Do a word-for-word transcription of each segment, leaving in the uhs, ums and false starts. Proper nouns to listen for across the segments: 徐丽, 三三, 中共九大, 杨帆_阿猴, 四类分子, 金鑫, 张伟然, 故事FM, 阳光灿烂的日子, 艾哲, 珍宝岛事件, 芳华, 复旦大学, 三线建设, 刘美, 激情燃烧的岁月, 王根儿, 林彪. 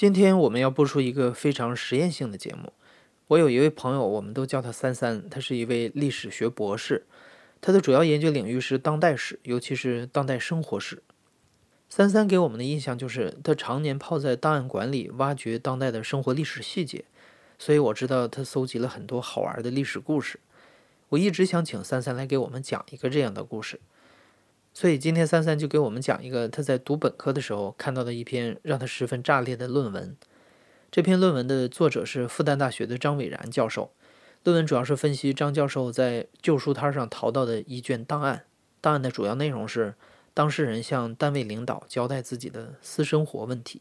今天我们要播出一个非常实验性的节目。我有一位朋友，我们都叫他三三，他是一位历史学博士，他的主要研究领域是当代史，尤其是当代生活史。三三给我们的印象就是他常年泡在档案馆里挖掘当代的生活历史细节，所以我知道他搜集了很多好玩的历史故事。我一直想请三三来给我们讲一个这样的故事，所以今天三三就给我们讲一个他在读本科的时候看到的一篇让他十分炸裂的论文。这篇论文的作者是复旦大学的张伟然教授，论文主要是分析张教授在旧书摊上淘到的一卷档案，档案的主要内容是当事人向单位领导交代自己的私生活问题。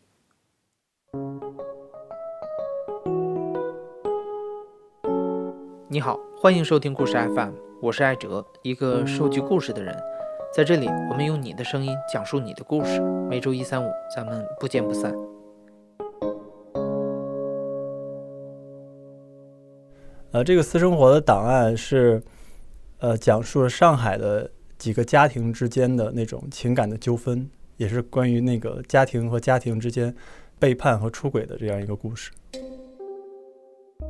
你好，欢迎收听故事 F M， 我是艾哲，一个收集故事的人。在这里，我们用你的声音讲述你的故事。每周一、三、五，咱们不见不散。呃，这个私生活的档案是，呃，讲述了上海的几个家庭之间的那种情感的纠纷，也是关于那个家庭和家庭之间背叛和出轨的这样一个故事。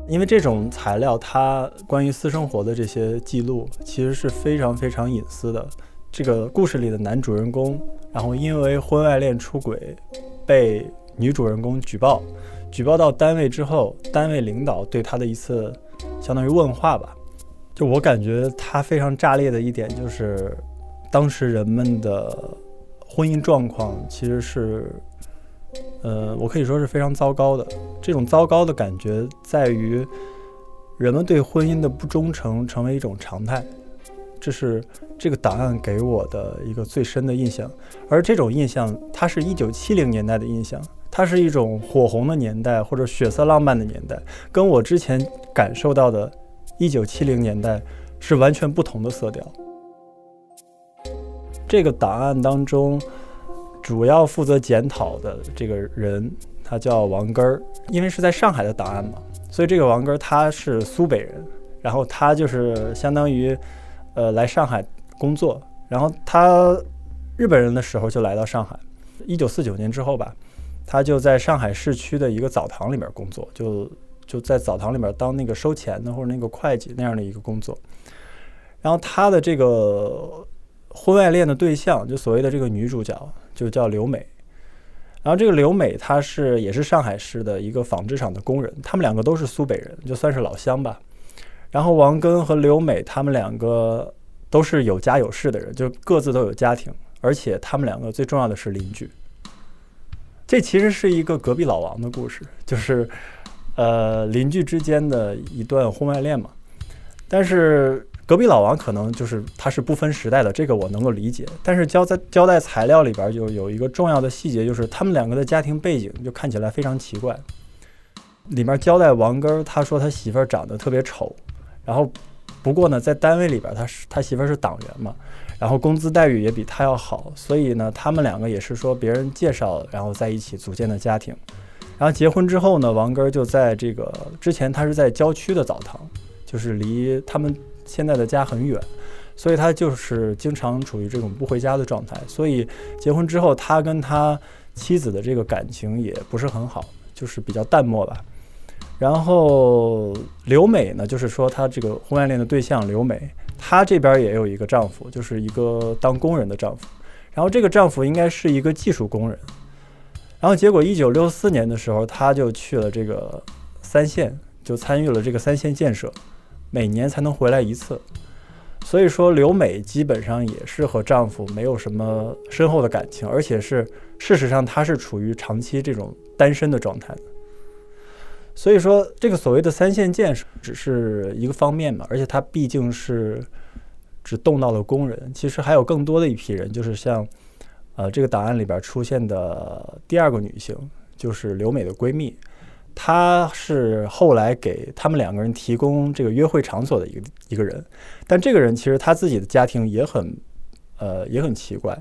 因为这种材料，它关于私生活的这些记录，其实是非常非常隐私的。这个故事里的男主人公，然后因为婚外恋出轨被女主人公举报，举报到单位之后，单位领导对他的一次相当于问话吧。就我感觉他非常炸裂的一点就是，当时人们的婚姻状况其实是，呃，我可以说是非常糟糕的。这种糟糕的感觉在于，人们对婚姻的不忠诚成为一种常态。这是这个档案给我的一个最深的印象，而这种印象，它是一九七零年代的印象，它是一种火红的年代或者血色浪漫的年代，跟我之前感受到的一九七零年代是完全不同的色调。这个档案当中，主要负责检讨的这个人，他叫王根儿，因为是在上海的档案嘛，所以这个王根儿他是苏北人，然后他就是相当于。呃，来上海工作，然后他日本人的时候就来到上海，一九四九年之后吧，他就在上海市区的一个澡堂里面工作，就就在澡堂里面当那个收钱的或者那个会计那样的一个工作。然后他的这个婚外恋的对象，就所谓的这个女主角，就叫刘美。然后这个刘美，她是也是上海市的一个纺织厂的工人，他们两个都是苏北人，就算是老乡吧。然后王根和刘美他们两个都是有家有室的人，就各自都有家庭，而且他们两个最重要的是邻居。这其实是一个隔壁老王的故事，就是呃邻居之间的一段婚外恋嘛。但是隔壁老王可能就是他是不分时代的，这个我能够理解。但是交代交代材料里边就有一个重要的细节，就是他们两个的家庭背景就看起来非常奇怪。里面交代王根他说他媳妇长得特别丑。然后不过呢在单位里边 他, 他媳妇是党员嘛，然后工资待遇也比他要好，所以呢他们两个也是说别人介绍然后在一起组建的家庭。然后结婚之后呢，王根就在这个之前他是在郊区的澡堂，就是离他们现在的家很远，所以他就是经常处于这种不回家的状态，所以结婚之后他跟他妻子的这个感情也不是很好，就是比较淡漠吧。然后刘美呢，就是说她这个婚外恋的对象刘美，她这边也有一个丈夫，就是一个当工人的丈夫，然后这个丈夫应该是一个技术工人。然后结果一九六四年的时候，她就去了这个三线，就参与了这个三线建设，每年才能回来一次。所以说刘美基本上也是和丈夫没有什么深厚的感情，而且是事实上她是处于长期这种单身的状态的。所以说这个所谓的三线建设只是一个方面嘛，而且它毕竟是只动到了工人，其实还有更多的一批人，就是像呃这个档案里边出现的第二个女性，就是刘美的闺蜜，她是后来给他们两个人提供这个约会场所的一个一个人。但这个人其实她自己的家庭也很呃也很奇怪，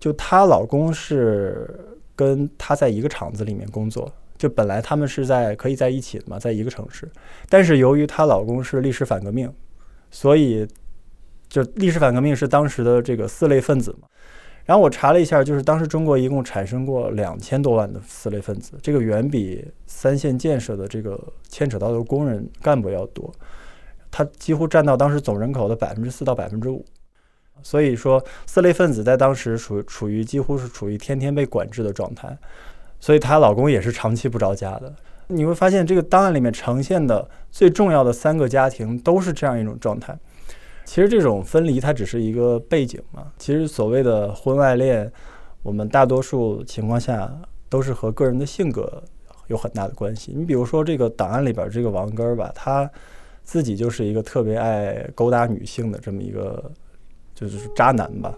就她老公是跟她在一个厂子里面工作，就本来他们是在可以在一起的嘛，在一个城市，但是由于她老公是历史反革命，所以就历史反革命是当时的这个四类分子嘛。然后我查了一下，就是当时中国一共产生过两千多万的四类分子，这个远比三线建设的这个牵扯到的工人干部要多，它几乎占到当时总人口的百分之四到百分之五。所以说，四类分子在当时处处于几乎是处于天天被管制的状态，所以她老公也是长期不着家的。你会发现，这个档案里面呈现的最重要的三个家庭都是这样一种状态。其实这种分离它只是一个背景嘛。其实所谓的婚外恋，我们大多数情况下都是和个人的性格有很大的关系。你比如说这个档案里边这个王根儿吧，他自己就是一个特别爱勾搭女性的这么一个就是渣男吧，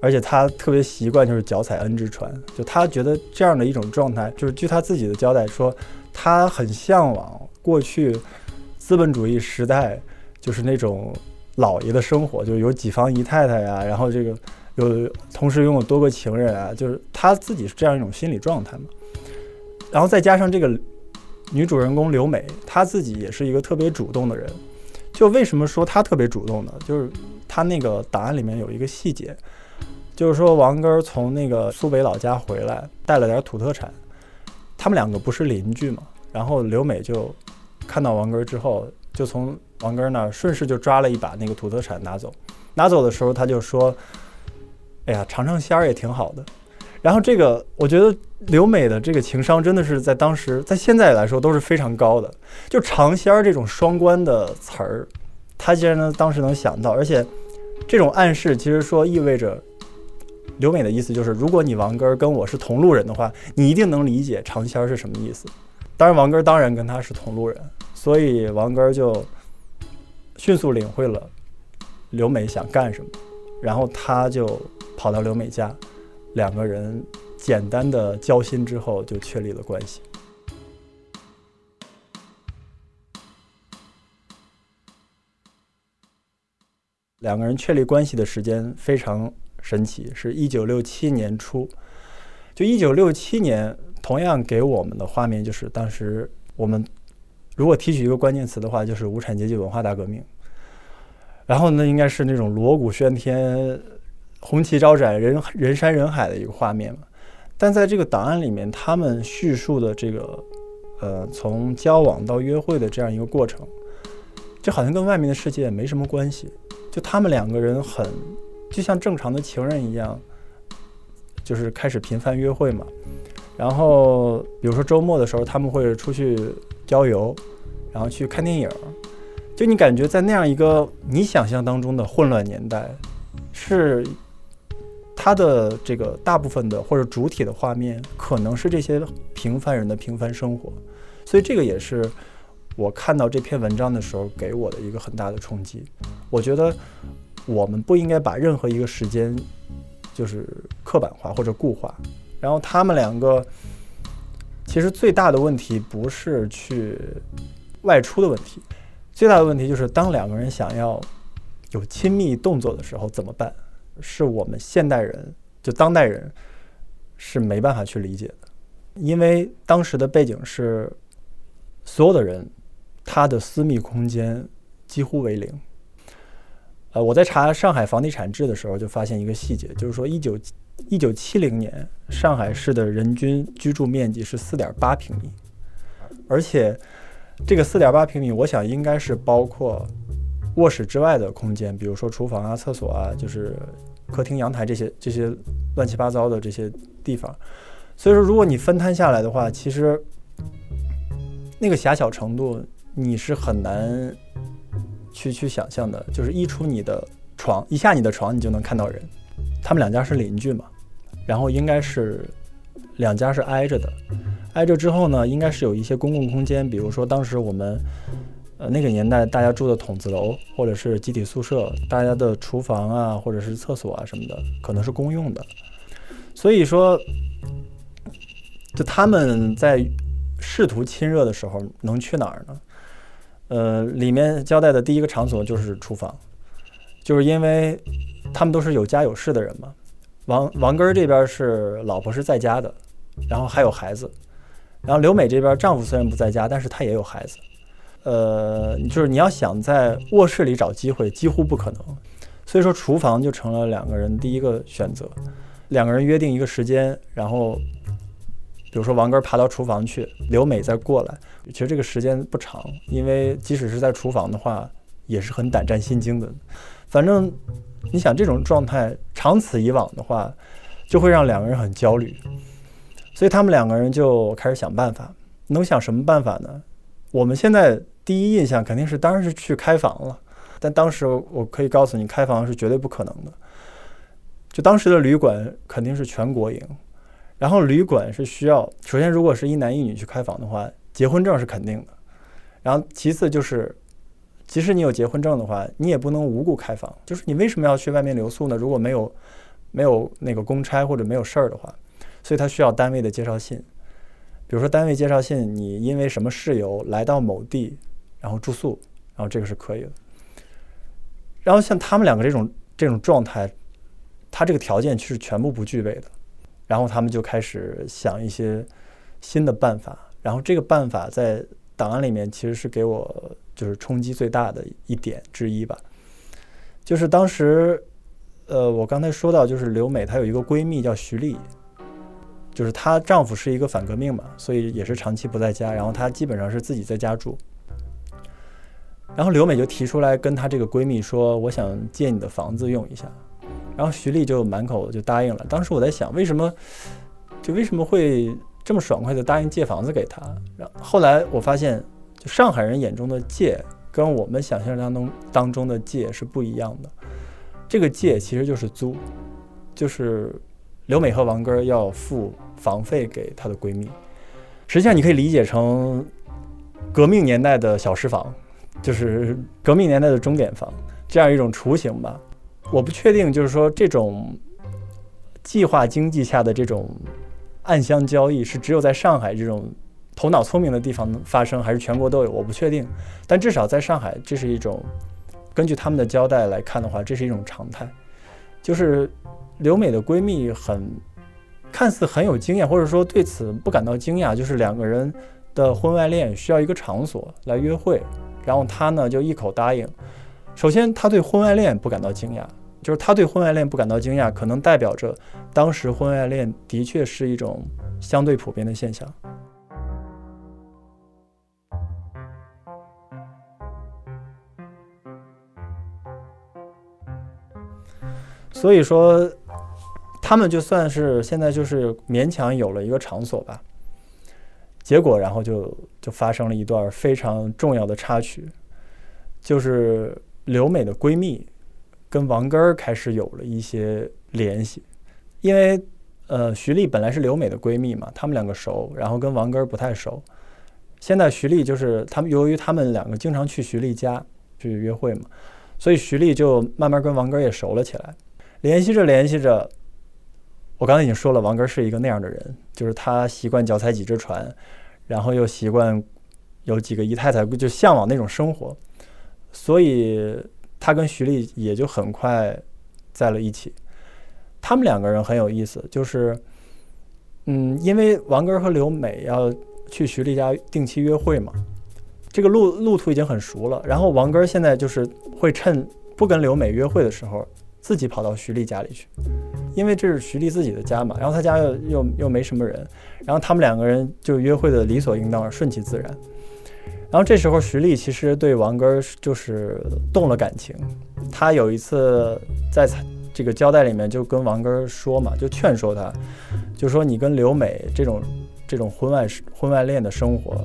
而且他特别习惯就是脚踩 N 之船，就他觉得这样的一种状态，就是据他自己的交代说，他很向往过去资本主义时代就是那种老爷的生活，就是有几房姨太太呀，然后这个有同时拥有多个情人啊，就是他自己是这样一种心理状态嘛。然后再加上这个女主人公刘美，她自己也是一个特别主动的人。就为什么说她特别主动呢？就是她那个档案里面有一个细节，就是说王根儿从那个苏北老家回来，带了点土特产，他们两个不是邻居嘛，然后刘美就看到王根儿之后，就从王根儿那顺势就抓了一把那个土特产拿走，拿走的时候他就说：“哎呀，尝尝鲜儿也挺好的。”然后这个我觉得刘美的这个情商真的是在当时，在现在来说都是非常高的。就尝鲜儿这种双关的词儿，他竟然呢当时能想到，而且这种暗示其实说意味着刘美的意思就是，如果你王根儿跟我是同路人的话，你一定能理解尝鲜儿是什么意思。当然，王根儿当然跟他是同路人，所以王根儿就迅速领会了刘美想干什么，然后他就跑到刘美家，两个人简单的交心之后就确立了关系。两个人确立关系的时间非常神奇，是一九六七年初。就一九六七年，同样给我们的画面就是当时我们。如果提取一个关键词的话，就是无产阶级文化大革命。然后呢，应该是那种锣鼓喧天、红旗招展、人人山人海的一个画面嘛。但在这个档案里面，他们叙述的这个，呃，从交往到约会的这样一个过程，这好像跟外面的世界没什么关系。就他们两个人很，就像正常的情人一样，就是开始频繁约会嘛。然后，比如说周末的时候，他们会出去郊游，然后去看电影。就你感觉在那样一个你想象当中的混乱年代，是它的这个大部分的或者主体的画面，可能是这些平凡人的平凡生活。所以这个也是我看到这篇文章的时候给我的一个很大的冲击。我觉得我们不应该把任何一个时间就是刻板化或者固化。然后他们两个其实最大的问题不是去外出的问题，最大的问题就是当两个人想要有亲密动作的时候怎么办，是我们现代人就当代人是没办法去理解的。因为当时的背景是所有的人他的私密空间几乎为零。呃，我在查上海房地产制的时候就发现一个细节，就是说一九一九七零年，上海市的人均居住面积是四点八平米，而且这个四点八平米，我想应该是包括卧室之外的空间，比如说厨房啊、厕所啊，就是客厅、阳台这些这些乱七八糟的这些地方。所以说，如果你分摊下来的话，其实那个狭小程度你是很难去去想象的。就是一出你的床，一下你的床，你就能看到人。他们两家是邻居嘛，然后应该是两家是挨着的，挨着之后呢，应该是有一些公共空间，比如说当时我们呃那个年代大家住的筒子楼或者是集体宿舍，大家的厨房啊或者是厕所啊什么的可能是公用的。所以说就他们在试图亲热的时候能去哪儿呢？呃里面交代的第一个场所就是厨房，就是因为他们都是有家有室的人嘛，王王根儿这边是老婆是在家的，然后还有孩子，然后刘美这边丈夫虽然不在家，但是她也有孩子，呃，就是你要想在卧室里找机会几乎不可能，所以说厨房就成了两个人第一个选择。两个人约定一个时间，然后比如说王根爬到厨房去，刘美再过来。其实这个时间不长，因为即使是在厨房的话，也是很胆战心惊的。反正你想这种状态长此以往的话，就会让两个人很焦虑。所以他们两个人就开始想办法。能想什么办法呢？我们现在第一印象肯定是当然是去开房了，但当时我可以告诉你，开房是绝对不可能的。就当时的旅馆肯定是全国营，然后旅馆是需要，首先如果是一男一女去开房的话，结婚证是肯定的，然后其次就是即使你有结婚证的话，你也不能无故开房。就是你为什么要去外面留宿呢？如果没有没有那个公差或者没有事儿的话，所以他需要单位的介绍信。比如说单位介绍信，你因为什么事由来到某地，然后住宿，然后这个是可以的。然后像他们两个这种这种状态，他这个条件是全部不具备的。然后他们就开始想一些新的办法。然后这个办法在档案里面其实是给我就是冲击最大的一点之一吧。就是当时，呃，我刚才说到，就是刘美她有一个闺蜜叫徐丽。就是她丈夫是一个反革命嘛，所以也是长期不在家，然后她基本上是自己在家住。然后刘美就提出来跟她这个闺蜜说，我想借你的房子用一下。然后徐丽就满口就答应了。当时我在想，为什么就为什么会这么爽快的答应借房子给她？然后后来我发现，就上海人眼中的借跟我们想象当中当中的借是不一样的。这个借其实就是租，就是刘美和王根要付房费给她的闺蜜，实际上你可以理解成革命年代的小时房，就是革命年代的钟点房这样一种雏形吧。我不确定，就是说这种计划经济下的这种暗箱交易是只有在上海这种头脑聪明的地方发生，还是全国都有，我不确定。但至少在上海，这是一种根据他们的交代来看的话，这是一种常态。就是刘美的闺蜜很。看似很有经验，或者说对此不感到惊讶，就是两个人的婚外恋需要一个场所来约会，然后他呢就一口答应。首先他对婚外恋不感到惊讶，就是他对婚外恋不感到惊讶，可能代表着当时婚外恋的确是一种相对普遍的现象。所以说他们就算是现在就是勉强有了一个场所吧，结果然后就就发生了一段非常重要的插曲，就是刘美的闺蜜跟王根开始有了一些联系。因为呃徐丽本来是刘美的闺蜜嘛，他们两个熟，然后跟王根不太熟。现在徐丽就是他们由于他们两个经常去徐丽家去约会嘛，所以徐丽就慢慢跟王根也熟了起来。联系着联系着，我刚才已经说了，王根是一个那样的人，就是他习惯脚踩几只船，然后又习惯有几个姨太太，就向往那种生活，所以他跟徐丽也就很快在了一起。他们两个人很有意思，就是嗯，因为王根和刘美要去徐丽家定期约会嘛，这个路路途已经很熟了。然后王根现在就是会趁不跟刘美约会的时候，自己跑到徐丽家里去，因为这是徐丽自己的家嘛，然后他家又又又没什么人，然后他们两个人就约会的理所应当，顺其自然。然后这时候徐丽其实对王根就是动了感情，他有一次在这个交代里面就跟王根说嘛，就劝说他，就说你跟刘美这种这种婚外婚外恋的生活，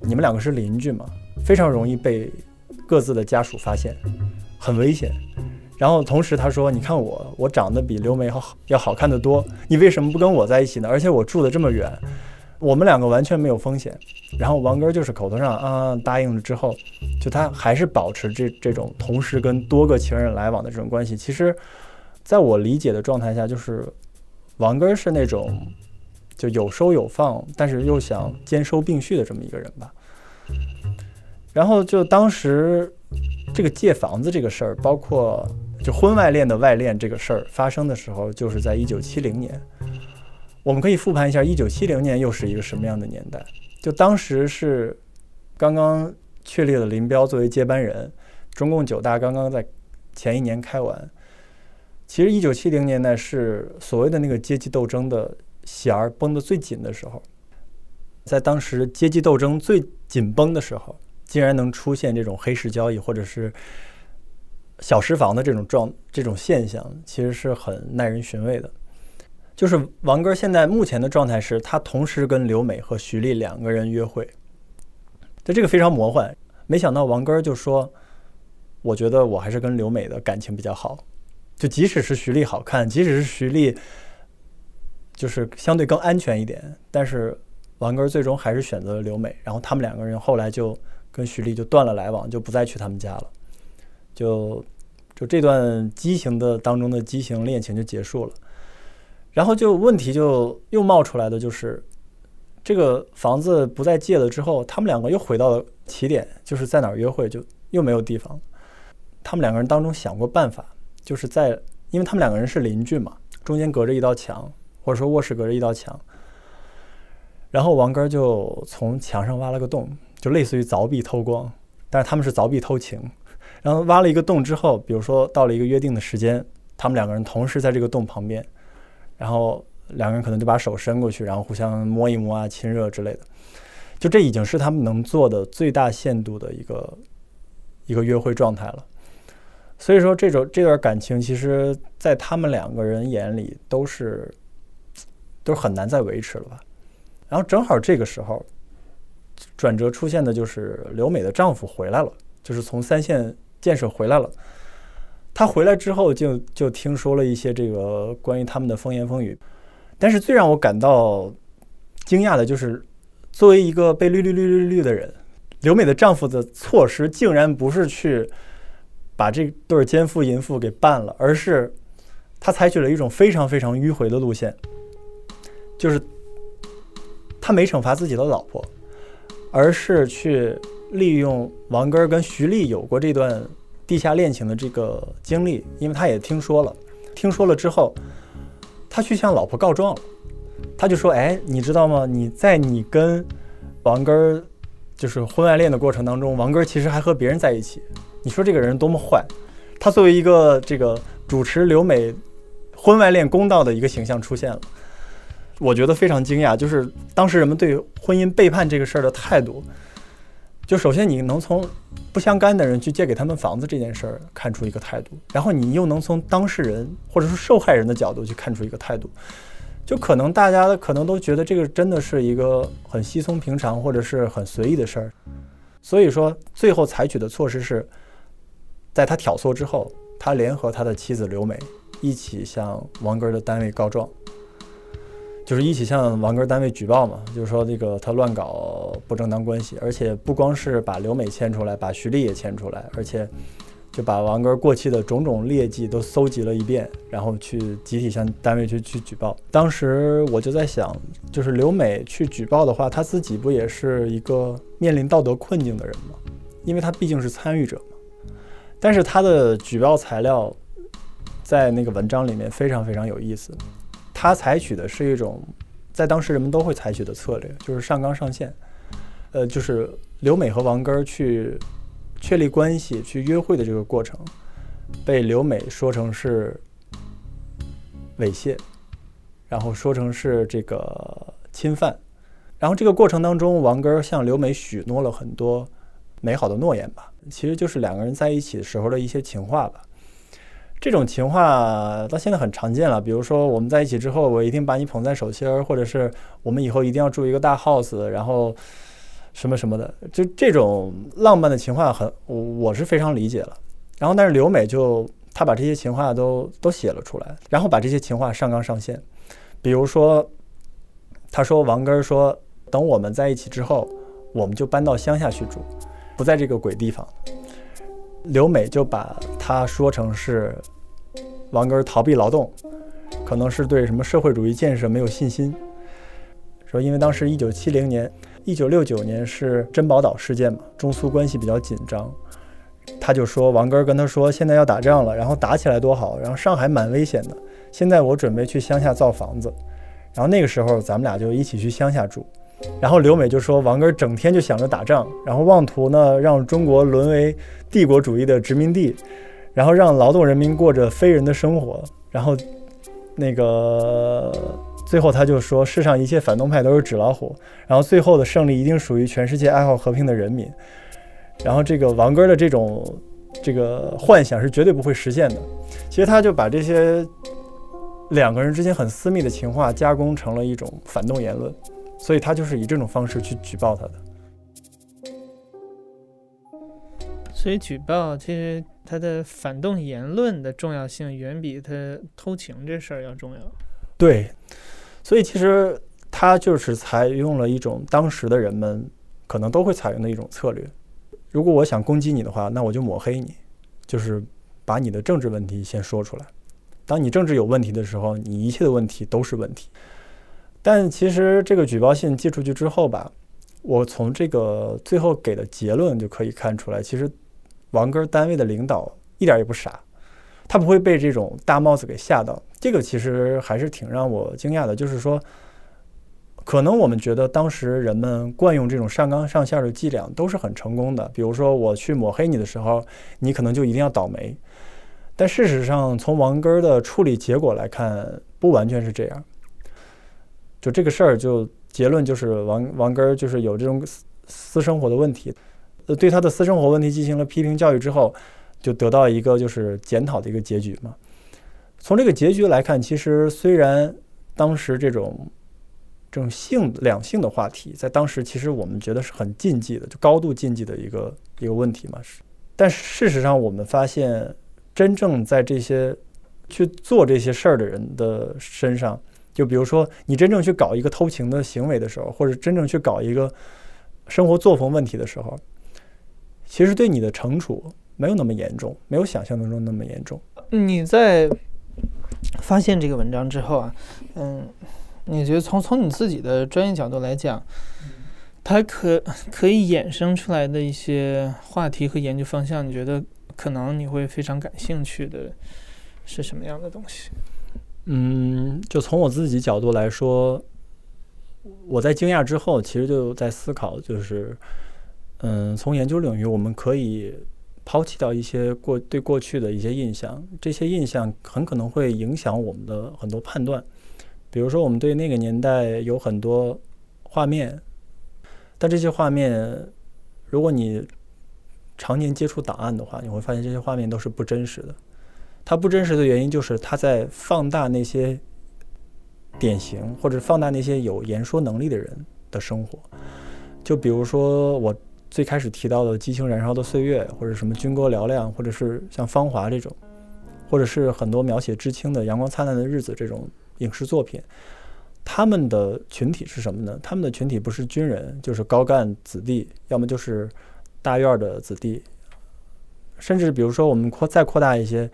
你们两个是邻居嘛，非常容易被各自的家属发现，很危险。然后同时他说，你看我我长得比刘美好要好看得多，你为什么不跟我在一起呢？而且我住得这么远，我们两个完全没有风险。然后王根就是口头上啊答应了之后，就他还是保持这这种同时跟多个情人来往的这种关系。其实在我理解的状态下，就是王根是那种就有收有放，但是又想兼收并蓄的这么一个人吧。然后就当时这个借房子这个事儿，包括就婚外恋的外恋这个事儿发生的时候，就是在一九七零年。我们可以复盘一下，一九七零年又是一个什么样的年代？就当时是刚刚确立了林彪作为接班人，中共九大刚刚在前一年开完。其实一九七零年代是所谓的那个阶级斗争的弦儿绷得最紧的时候，在当时阶级斗争最紧绷的时候，竟然能出现这种黑市交易或者是小私房的这种状这种现象，其实是很耐人寻味的。就是王歌现在目前的状态是，他同时跟刘美和徐丽两个人约会，就这个非常魔幻。没想到王歌就说，我觉得我还是跟刘美的感情比较好，就即使是徐丽好看，即使是徐丽就是相对更安全一点，但是王歌最终还是选择了刘美。然后他们两个人后来就跟徐丽就断了来往，就不再去他们家了，就就这段畸形的当中的畸形恋情就结束了。然后就问题就又冒出来的就是，这个房子不再借了之后，他们两个又回到了起点，就是在哪儿约会，就又没有地方。他们两个人当中想过办法，就是在，因为他们两个人是邻居嘛，中间隔着一道墙，或者说卧室隔着一道墙。然后王根就从墙上挖了个洞，就类似于凿壁偷光，但是他们是凿壁偷情。然后挖了一个洞之后，比如说到了一个约定的时间，他们两个人同时在这个洞旁边。然后两个人可能就把手伸过去，然后互相摸一摸啊，亲热之类的。就这已经是他们能做的最大限度的一个一个约会状态了。所以说这种这段感情，其实在他们两个人眼里都是都很难再维持了吧。然后正好这个时候转折出现的就是刘美的丈夫回来了，就是从三线建设回来了。他回来之后就就听说了一些这个关于他们的风言风语，但是最让我感到惊讶的就是，作为一个被绿绿绿绿绿的人，刘美的丈夫的措施竟然不是去把这对奸夫淫妇给办了，而是他采取了一种非常非常迂回的路线，就是他没惩罚自己的老婆，而是去利用王根跟徐丽有过这段地下恋情的这个经历，因为他也听说了，听说了之后，他去向老婆告状了。他就说：“哎，你知道吗？你在你跟王根就是婚外恋的过程当中，王根其实还和别人在一起。你说这个人多么坏！他作为一个这个主持刘美婚外恋公道的一个形象出现了，我觉得非常惊讶。就是当时人们对婚姻背叛这个事儿的态度。”就首先你能从不相干的人去借给他们房子这件事儿看出一个态度，然后你又能从当事人或者是受害人的角度去看出一个态度，就可能大家可能都觉得这个真的是一个很稀松平常或者是很随意的事儿，所以说最后采取的措施是，在他挑唆之后，他联合他的妻子刘美一起向王根的单位告状，就是一起向王根单位举报嘛，就是说这个他乱搞不正当关系，而且不光是把刘美牵出来，把徐丽也牵出来，而且就把王根过去的种种劣迹都搜集了一遍，然后去集体向单位去去举报。当时我就在想，就是刘美去举报的话，她自己不也是一个面临道德困境的人吗？因为她毕竟是参与者嘛。但是她的举报材料在那个文章里面非常非常有意思。他采取的是一种在当时人们都会采取的策略，就是上纲上线，呃，就是刘美和王根去确立关系、去约会的这个过程，被刘美说成是猥亵，然后说成是这个侵犯，然后这个过程当中，王根向刘美许诺了很多美好的诺言吧，其实就是两个人在一起时候的一些情话吧。这种情话到现在很常见了，比如说我们在一起之后，我一定把你捧在手心儿，或者是我们以后一定要住一个大 house， 然后什么什么的，就这种浪漫的情话很，我我是非常理解了。然后但是刘美就她把这些情话都都写了出来，然后把这些情话上纲上线，比如说她说王根说，等我们在一起之后，我们就搬到乡下去住，不在这个鬼地方。刘美就把他说成是王根逃避劳动，可能是对什么社会主义建设没有信心。说因为当时一九七零年、一九六九年是珍宝岛事件嘛，中苏关系比较紧张，他就说王根跟他说现在要打仗了，然后打起来多好，然后上海蛮危险的，现在我准备去乡下造房子，然后那个时候咱们俩就一起去乡下住。然后刘美就说王根整天就想着打仗，然后妄图呢让中国沦为帝国主义的殖民地，然后让劳动人民过着非人的生活。然后那个最后他就说，世上一切反动派都是纸老虎，然后最后的胜利一定属于全世界爱好和平的人民。然后这个王哥的这种这个幻想是绝对不会实现的。其实他就把这些两个人之间很私密的情话加工成了一种反动言论，所以他就是以这种方式去举报他的。所以举报其实他的反动言论的重要性远比他偷情这事儿要重要。对，所以其实他就是采用了一种当时的人们可能都会采用的一种策略。如果我想攻击你的话，那我就抹黑你，就是把你的政治问题先说出来。当你政治有问题的时候，你一切的问题都是问题。但其实这个举报信寄出去之后吧，我从这个最后给的结论就可以看出来，其实王根单位的领导一点也不傻，他不会被这种大帽子给吓到。这个其实还是挺让我惊讶的，就是说可能我们觉得当时人们惯用这种上纲上线的伎俩都是很成功的，比如说我去抹黑你的时候，你可能就一定要倒霉。但事实上从王根的处理结果来看，不完全是这样。就这个事儿，就结论就是王王根就是有这种私生活的问题，呃，对他的私生活问题进行了批评教育之后，就得到一个就是检讨的一个结局嘛。从这个结局来看，其实虽然当时这种这种性两性的话题在当时其实我们觉得是很禁忌的，就高度禁忌的一个一个问题嘛。但事实上我们发现，真正在这些去做这些事儿的人的身上，就比如说你真正去搞一个偷情的行为的时候，或者真正去搞一个生活作风问题的时候，其实对你的惩处没有那么严重，没有想象当中那么严重。你在发现这个文章之后啊，嗯，你觉得从从你自己的专业角度来讲，它可可以衍生出来的一些话题和研究方向，你觉得可能你会非常感兴趣的是什么样的东西？嗯，就从我自己角度来说，我在惊讶之后其实就在思考，就是嗯，从研究领域我们可以抛弃掉一些过对过去的一些印象，这些印象很可能会影响我们的很多判断。比如说我们对那个年代有很多画面，但这些画面如果你常年接触档案的话，你会发现这些画面都是不真实的。它不真实的原因就是它在放大那些典型，或者放大那些有言说能力的人的生活。就比如说我最开始提到的激情燃烧的岁月，或者什么军歌嘹亮，或者是像芳华这种，或者是很多描写知青的阳光灿烂的日子这种影视作品，他们的群体是什么呢？他们的群体不是军人，就是高干子弟，要么就是大院的子弟。甚至比如说我们扩再扩大一些，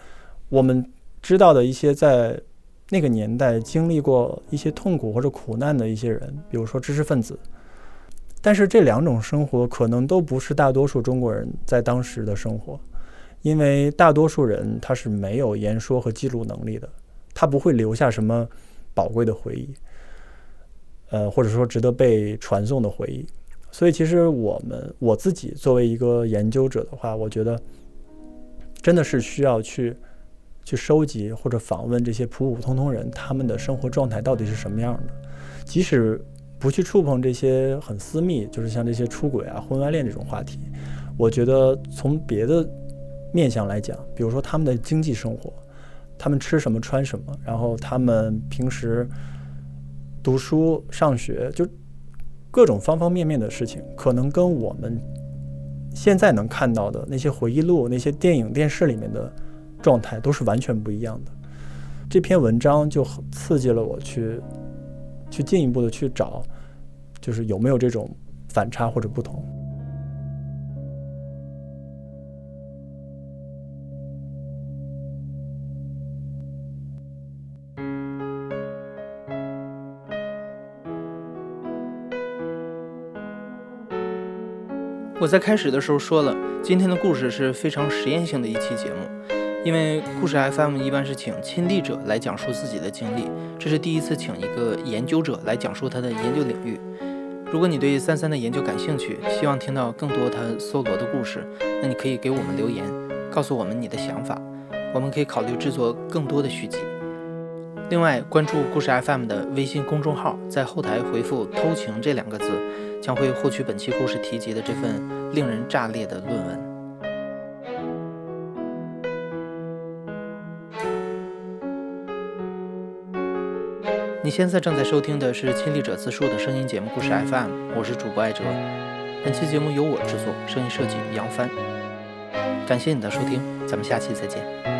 我们知道的一些在那个年代经历过一些痛苦或者苦难的一些人，比如说知识分子。但是这两种生活可能都不是大多数中国人在当时的生活，因为大多数人他是没有言说和记录能力的，他不会留下什么宝贵的回忆，呃，或者说值得被传颂的回忆。所以其实我们我自己作为一个研究者的话，我觉得真的是需要去去收集或者访问这些普普通通人，他们的生活状态到底是什么样的。即使不去触碰这些很私密，就是像这些出轨啊、婚外恋这种话题，我觉得从别的面向来讲，比如说他们的经济生活，他们吃什么穿什么，然后他们平时读书上学，就各种方方面面的事情，可能跟我们现在能看到的那些回忆录、那些电影电视里面的状态都是完全不一样的。这篇文章就刺激了我去去进一步的去找，就是有没有这种反差或者不同。我在开始的时候说了，今天的故事是非常实验性的一期节目，因为故事 F M 一般是请亲历者来讲述自己的经历，这是第一次请一个研究者来讲述他的研究领域。如果你对三三的研究感兴趣，希望听到更多他搜罗的故事，那你可以给我们留言。告诉我们你的想法，我们可以考虑制作更多的续集。另外，关注故事 F M 的微信公众号，在后台回复“偷情”这两个字，将会获取本期故事提及的这份令人炸裂的论文。你现在正在收听的是《亲历者自述》的声音节目故事 F M， 我是主播艾哲。本期节目由我制作，声音设计杨帆。感谢你的收听，咱们下期再见。